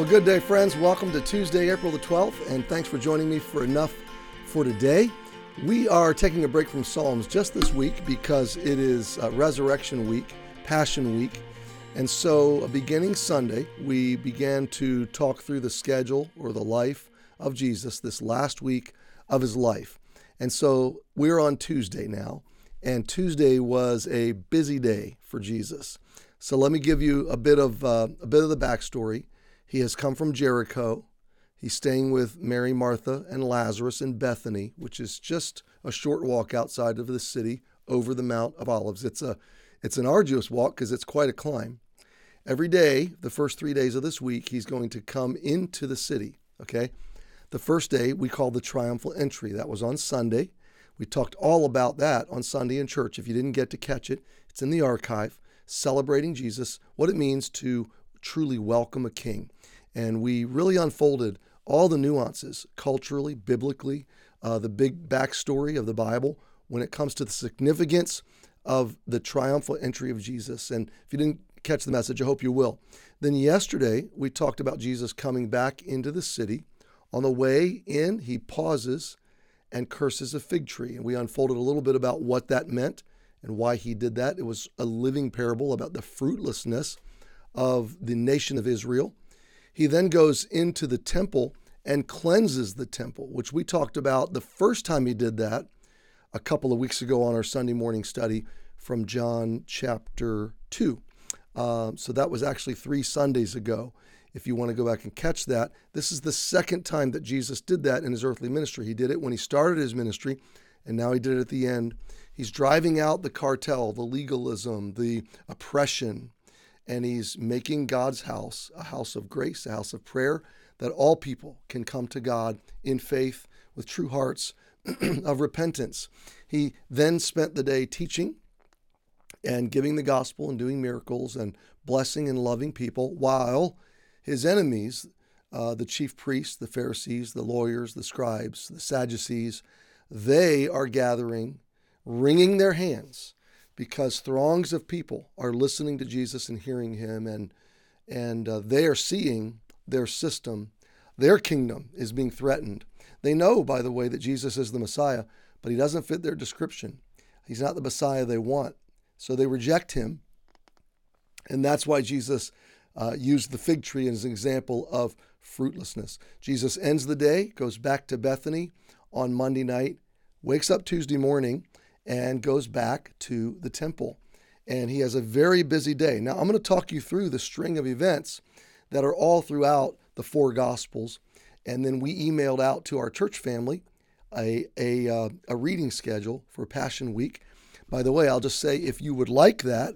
Well, good day, friends. Welcome to Tuesday, April the 12th, and thanks for joining me for Enough for Today. We are taking a break from Psalms just this week because it is Resurrection Week, Passion Week, and so beginning Sunday, we began to talk through the schedule or the life of Jesus this last week of his life. And so we're on Tuesday now, and Tuesday was a busy day for Jesus. So let me give you a bit of the backstory. He has come from Jericho. He's staying with Mary, Martha, and Lazarus in Bethany, which is just a short walk outside of the city over the Mount of Olives. It's an arduous walk because it's quite a climb. Every day, the first 3 days of this week, he's going to come into the city, okay? The first day we call the triumphal entry. That was on Sunday. We talked all about that on Sunday in church. If you didn't get to catch it, it's in the archive, celebrating Jesus, what it means to truly welcome a king. And we really unfolded all the nuances culturally, biblically, the big backstory of the Bible when it comes to the significance of the triumphal entry of Jesus. And if you didn't catch the message, I hope you will. Then yesterday, we talked about Jesus coming back into the city. On the way in, he pauses and curses a fig tree. And we unfolded a little bit about what that meant and why he did that. It was a living parable about the fruitlessness of the nation of Israel. He then goes into the temple and cleanses the temple, which we talked about the first time he did that a couple of weeks ago on our Sunday morning study from John chapter 2. So that was actually 3 Sundays ago. If you want to go back and catch that, this is the second time that Jesus did that in his earthly ministry. He did it when he started his ministry, and now he did it at the end. He's driving out the cartel, the legalism, the oppression, and he's making God's house a house of grace, a house of prayer, that all people can come to God in faith with true hearts of repentance. He then spent the day teaching and giving the gospel and doing miracles and blessing and loving people, while his enemies, the chief priests, the Pharisees, the lawyers, the scribes, the Sadducees, they are gathering, wringing their hands, because throngs of people are listening to Jesus and hearing him, and they are seeing their system, their kingdom is being threatened. They know, by the way, that Jesus is the Messiah, but he doesn't fit their description. He's not the Messiah they want, so they reject him, and that's why Jesus used the fig tree as an example of fruitlessness. Jesus ends the day, goes back to Bethany on Monday night, wakes up Tuesday morning, and goes back to the temple. And he has a very busy day. Now, I'm going to talk you through the string of events that are all throughout the 4 Gospels. And then we emailed out to our church family a reading schedule for Passion Week. By the way, I'll just say, if you would like that,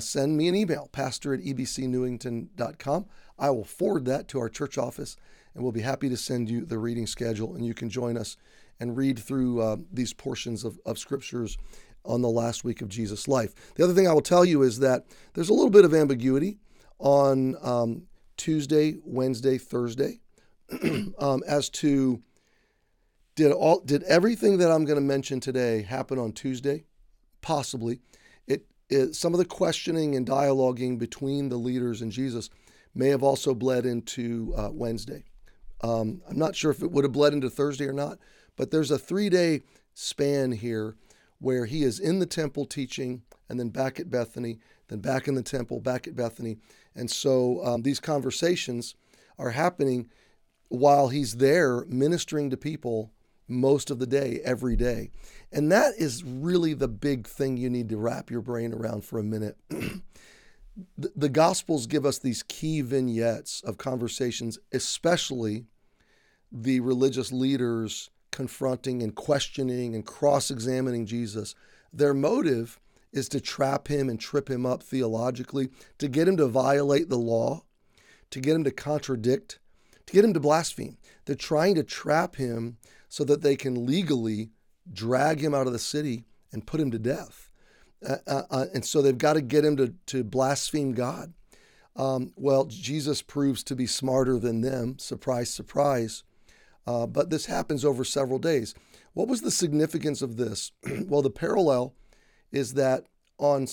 send me an email, pastor@ebcnewington.com. I will forward that to our church office, and we'll be happy to send you the reading schedule, and you can join us and read through these portions of scriptures on the last week of Jesus' life. The other thing I will tell you is that there's a little bit of ambiguity on Tuesday, Wednesday, Thursday, as to did everything that I'm going to mention today happen on Tuesday? Possibly. Some of the questioning and dialoguing between the leaders and Jesus may have also bled into Wednesday. I'm not sure if it would have bled into Thursday or not, but there's a 3-day span here where he is in the temple teaching, and then back at Bethany, then back in the temple, back at Bethany. And so these conversations are happening while he's there ministering to people most of the day, every day. And that is really the big thing you need to wrap your brain around for a minute. The Gospels give us these key vignettes of conversations, especially the religious leaders confronting and questioning and cross-examining Jesus. Their motive is to trap him and trip him up theologically, to get him to violate the law, to get him to contradict, to get him to blaspheme. They're trying to trap him so that they can legally drag him out of the city and put him to death. And so they've got to get him to blaspheme God. Well, Jesus proves to be smarter than them. Surprise, surprise. But this happens over several days. What was the significance of this? Well, the parallel is that on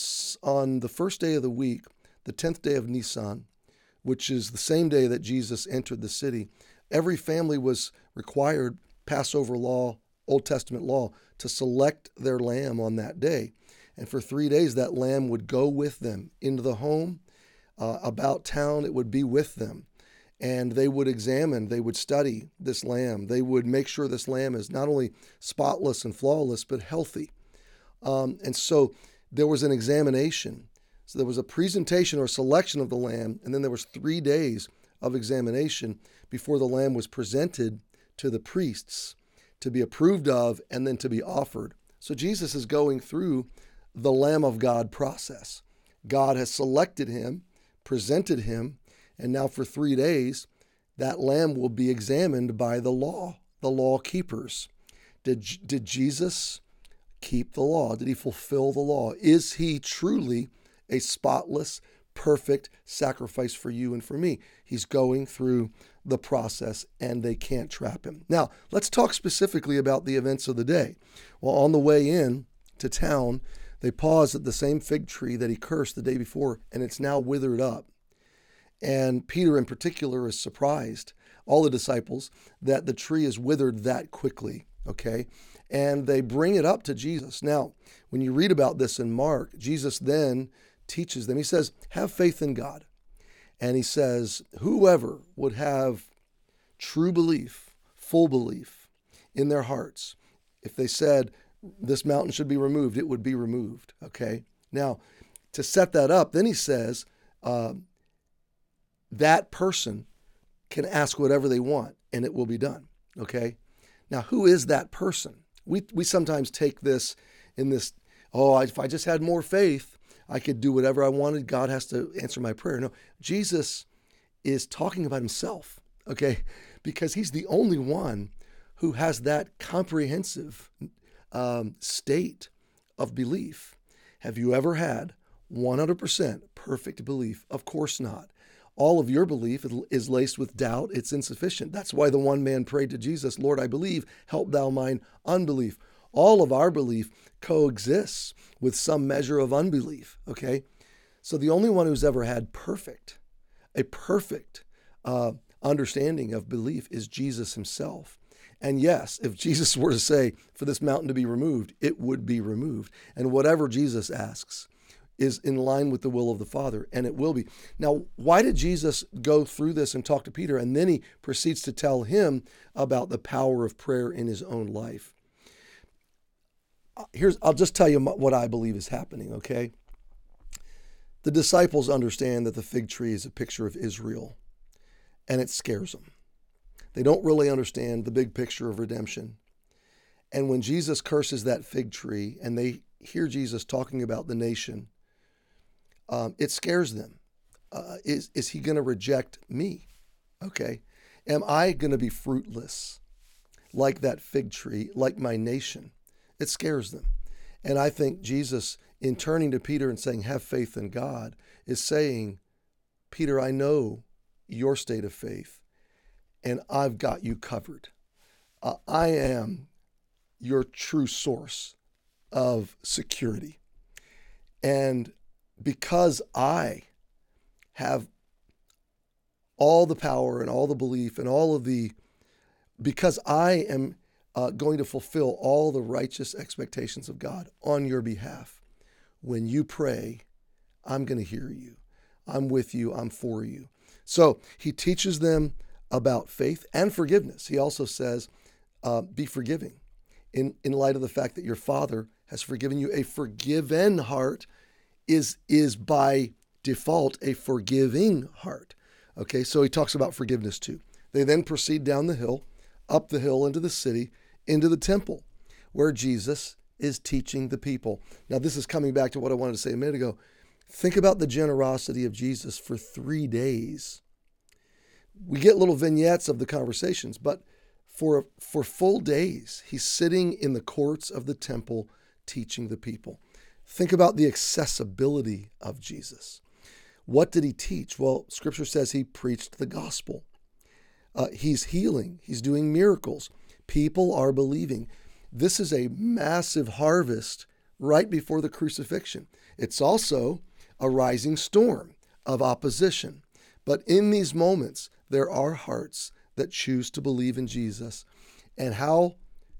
the first day of the week, the 10th day of Nisan, which is the same day that Jesus entered the city, every family was required Passover law, Old Testament law, to select their lamb on that day. And for 3 days, that lamb would go with them into the home, about town, it would be with them. And they would examine, they would study this lamb. They would make sure this lamb is not only spotless and flawless, but healthy. And so there was an examination. So there was a presentation or selection of the lamb, and then there was 3 days of examination before the lamb was presented to the priests to be approved of and then to be offered. So Jesus is going through the Lamb of God process. God has selected him, presented him, and now for 3 days, that lamb will be examined by the law keepers. Did Jesus keep the law? Did he fulfill the law? Is he truly a spotless, perfect sacrifice for you and for me? He's going through the process, and they can't trap him. Now, let's talk specifically about the events of the day. Well, on the way in to town, they paused at the same fig tree that he cursed the day before, and it's now withered up. And Peter in particular is surprised, all the disciples, that the tree is withered that quickly, okay? And they bring it up to Jesus. Now, when you read about this in Mark, Jesus then teaches them. He says, have faith in God. And he says, whoever would have true belief, full belief in their hearts, if they said this mountain should be removed, it would be removed, okay? Now, to set that up, then he says, that person can ask whatever they want and it will be done, okay? Now, who is that person? We sometimes take this in this, if I just had more faith, I could do whatever I wanted. God has to answer my prayer. No, Jesus is talking about himself, okay? Because he's the only one who has that comprehensive state of belief. Have you ever had 100% perfect belief? Of course not. All of your belief is laced with doubt. It's insufficient. That's why the one man prayed to Jesus, Lord, I believe, help thou mine unbelief. All of our belief coexists with some measure of unbelief, okay? So the only one who's ever had a perfect understanding of belief is Jesus himself. And yes, if Jesus were to say for this mountain to be removed, it would be removed. And whatever Jesus asks is in line with the will of the Father, and it will be. Now, why did Jesus go through this and talk to Peter, and then he proceeds to tell him about the power of prayer in his own life? I'll just tell you what I believe is happening, okay? The disciples understand that the fig tree is a picture of Israel, and it scares them. They don't really understand the big picture of redemption. And when Jesus curses that fig tree, and they hear Jesus talking about the nation, it scares them. Is he going to reject me? Okay. Am I going to be fruitless like that fig tree, like my nation? It scares them. And I think Jesus, in turning to Peter and saying, have faith in God, is saying, Peter, I know your state of faith, and I've got you covered. I am your true source of security. And because I have all the power and all the belief and all of the, because I am going to fulfill all the righteous expectations of God on your behalf. When you pray, I'm going to hear you. I'm with you. I'm for you. So he teaches them about faith and forgiveness. He also says, be forgiving in light of the fact that your Father has forgiven you. A forgiven heart is by default a forgiving heart. Okay, so he talks about forgiveness too. They then proceed down the hill, up the hill into the city, into the temple where Jesus is teaching the people. Now, this is coming back to what I wanted to say a minute ago. Think about the generosity of Jesus for 3 days. We get little vignettes of the conversations, but for full days, he's sitting in the courts of the temple teaching the people. Think about the accessibility of Jesus. What did he teach? Well, Scripture says he preached the gospel. He's healing. He's doing miracles. People are believing. This is a massive harvest right before the crucifixion. It's also a rising storm of opposition. But in these moments, there are hearts that choose to believe in Jesus. And how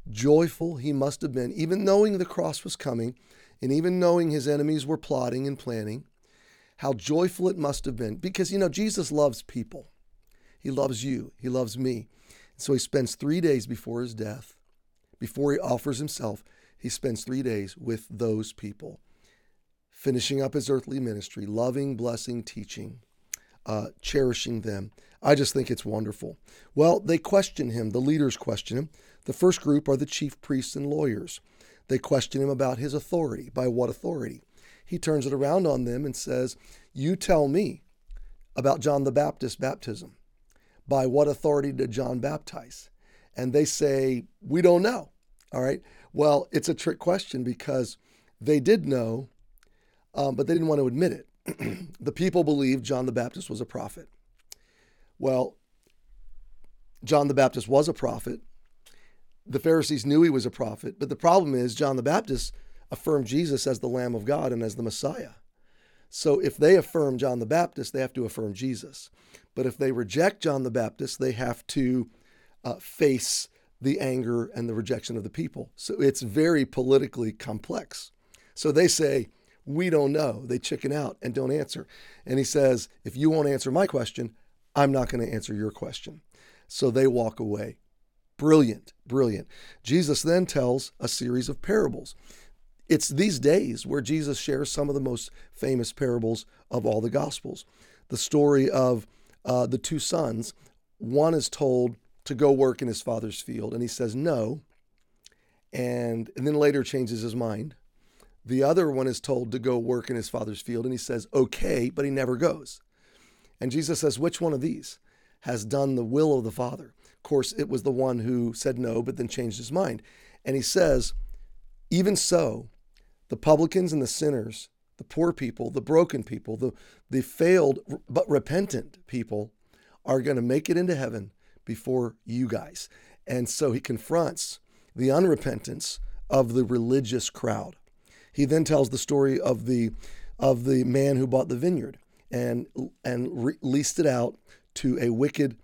joyful he must have been, even knowing the cross was coming, and even knowing his enemies were plotting and planning, how joyful it must have been. Because, you know, Jesus loves people. He loves you. He loves me. So he spends 3 days before his death, before he offers himself, he spends 3 days with those people, finishing up his earthly ministry, loving, blessing, teaching, cherishing them. I just think it's wonderful. Well, they question him. The leaders question him. The first group are the chief priests and lawyers. They question him about his authority. By what authority? He turns it around on them and says, you tell me about John the Baptist's baptism. By what authority did John baptize? And they say, we don't know. All right. Well, it's a trick question because they did know, but they didn't want to admit it. The people believed John the Baptist was a prophet. Well, John the Baptist was a prophet. The Pharisees knew he was a prophet, but the problem is John the Baptist affirmed Jesus as the Lamb of God and as the Messiah. So if they affirm John the Baptist, they have to affirm Jesus. But if they reject John the Baptist, they have to face the anger and the rejection of the people. So it's very politically complex. So they say, we don't know. They chicken out and don't answer. And he says, if you won't answer my question, I'm not going to answer your question. So they walk away. Brilliant, brilliant. Jesus then tells a series of parables. It's these days where Jesus shares some of the most famous parables of all the Gospels. The story of the two sons. One is told to go work in his father's field, and he says no, and then later changes his mind. The other one is told to go work in his father's field, and he says okay, but he never goes. And Jesus says, which one of these has done the will of the Father? Of course, it was the one who said no, but then changed his mind. And he says, even so, the publicans and the sinners, the poor people, the broken people, the failed but repentant people are going to make it into heaven before you guys. And so he confronts the unrepentance of the religious crowd. He then tells the story of the man who bought the vineyard and leased it out to a wicked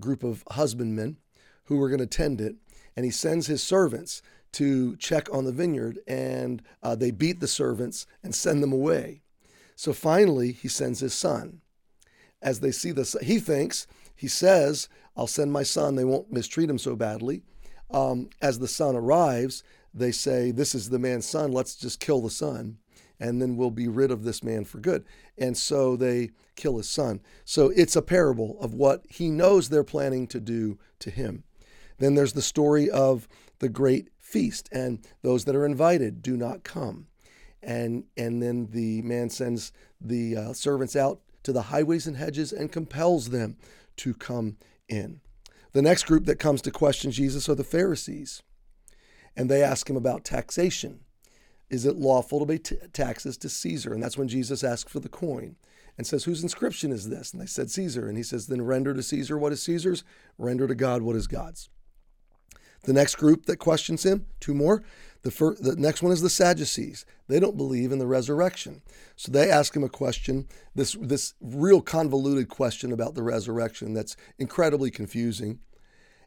group of husbandmen who were going to tend it. And he sends his servants to check on the vineyard, and they beat the servants and send them away. So finally, he sends his son. As they see this, he thinks, he says, I'll send my son, they won't mistreat him so badly. As the son arrives, they say, this is the man's son, let's just kill the son, and then we'll be rid of this man for good. And so they kill his son. So it's a parable of what he knows they're planning to do to him. Then there's the story of the great feast, and those that are invited do not come. And then the man sends the servants out to the highways and hedges and compels them to come in. The next group that comes to question Jesus are the Pharisees, and they ask him about taxation. Is it lawful to pay taxes to Caesar? And that's when Jesus asks for the coin and says, whose inscription is this? And they said, Caesar. And he says, then render to Caesar what is Caesar's, render to God what is God's. The next group that questions him, two more. The next one is the Sadducees. They don't believe in the resurrection. So they ask him a question, this real convoluted question about the resurrection that's incredibly confusing.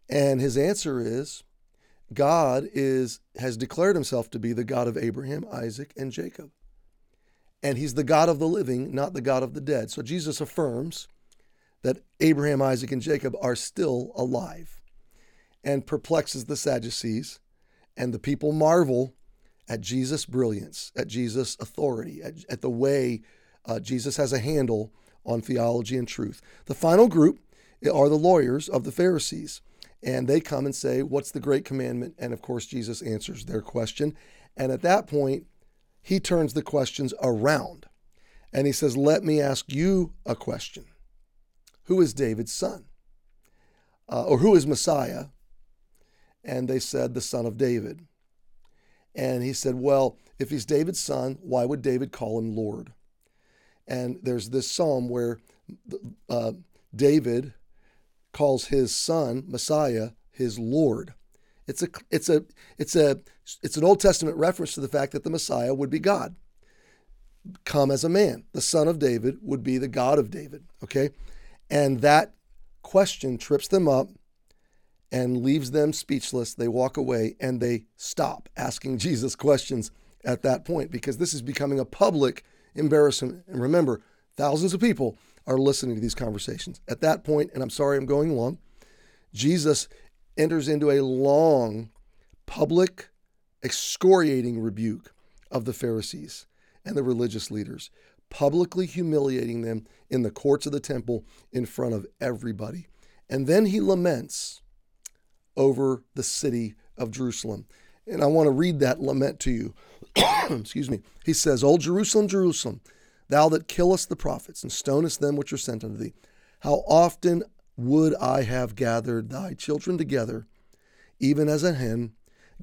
And his answer is, God has declared himself to be the God of Abraham, Isaac, and Jacob. And he's the God of the living, not the God of the dead. So Jesus affirms that Abraham, Isaac, and Jacob are still alive, and perplexes the Sadducees, and the people marvel at Jesus' brilliance, at Jesus' authority, at the way Jesus has a handle on theology and truth. The final group are the lawyers of the Pharisees, and they come and say, what's the great commandment? And of course, Jesus answers their question. And at that point, he turns the questions around, and he says, let me ask you a question. Who is David's son? Or who is Messiah? And they said, the son of David. And he said, well, if he's David's son, why would David call him Lord? And there's this psalm where David calls his son, Messiah, his Lord. It's an Old Testament reference to the fact that the Messiah would be God, come as a man. The son of David would be the God of David, okay? And that question trips them up and leaves them speechless. They walk away and they stop asking Jesus questions at that point, because this is becoming a public embarrassment. And remember, thousands of people are listening to these conversations. At that point, and I'm sorry I'm going long, Jesus enters into a long public excoriating rebuke of the Pharisees and the religious leaders, publicly humiliating them in the courts of the temple in front of everybody. And then he laments over the city of Jerusalem. And I want to read that lament to you. Excuse me. He says, "O Jerusalem, Jerusalem, thou that killest the prophets and stonest them which are sent unto thee, how often would I have gathered thy children together, even as a hen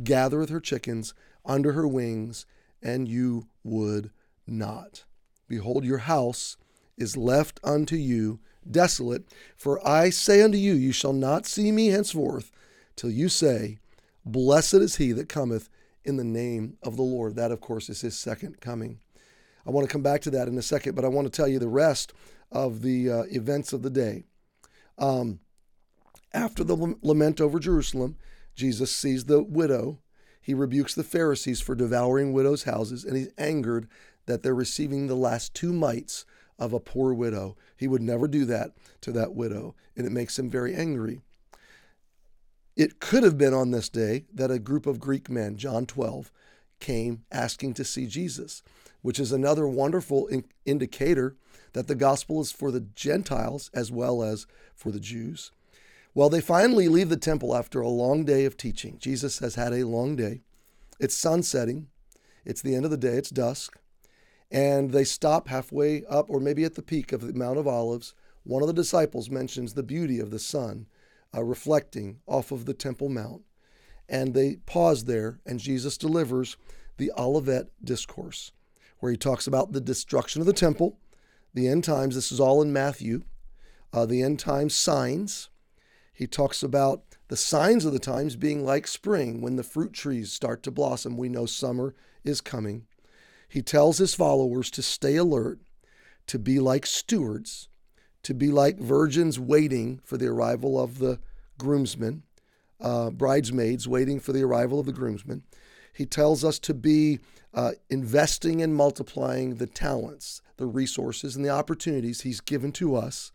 gathereth her chickens under her wings, and you would not. Behold, your house is left unto you desolate. For I say unto you, you shall not see me henceforth, till you say, Blessed is he that cometh in the name of the Lord." That, of course, is his second coming. I want to come back to that in a second, but I want to tell you the rest of the events of the day. After the lament over Jerusalem, Jesus sees the widow. He rebukes the Pharisees for devouring widows' houses, and he's angered that they're receiving the last two mites of a poor widow. He would never do that to that widow, and it makes him very angry. It could have been on this day that a group of Greek men, John 12, came asking to see Jesus, which is another wonderful indicator that the gospel is for the Gentiles as well as for the Jews. Well, they finally leave the temple after a long day of teaching. Jesus has had a long day. It's sunsetting. It's the end of the day. It's dusk. And they stop halfway up, or maybe at the peak of the Mount of Olives. One of the disciples mentions the beauty of the sun reflecting off of the Temple Mount. And they pause there, and Jesus delivers the Olivet Discourse, where he talks about the destruction of the temple, the end times. This is all in Matthew, the end times signs. He talks about the signs of the times being like spring, when the fruit trees start to blossom. We know summer is coming. He tells his followers to stay alert, to be like stewards, to be like virgins waiting for the arrival of the groomsmen, bridesmaids waiting for the arrival of the groomsmen. He tells us to be investing and multiplying the talents, the resources, and the opportunities he's given to us.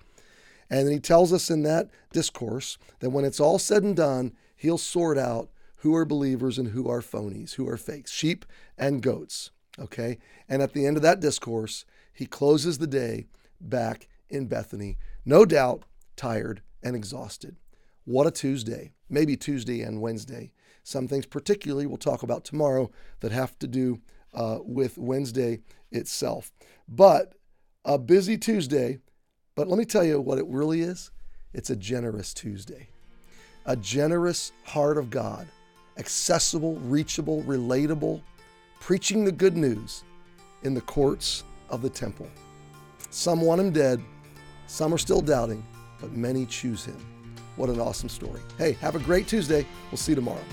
And then he tells us in that discourse that when it's all said and done, he'll sort out who are believers and who are phonies, who are fakes, sheep and goats, okay? And at the end of that discourse, he closes the day back in Bethany, no doubt tired and exhausted. What a Tuesday, maybe Tuesday and Wednesday. Some things particularly we'll talk about tomorrow that have to do with Wednesday itself. But a busy Tuesday, but let me tell you what it really is. It's a generous Tuesday. A generous heart of God, accessible, reachable, relatable, preaching the good news in the courts of the temple. Some want him dead, some are still doubting, but many choose him. What an awesome story. Hey, have a great Tuesday. We'll see you tomorrow.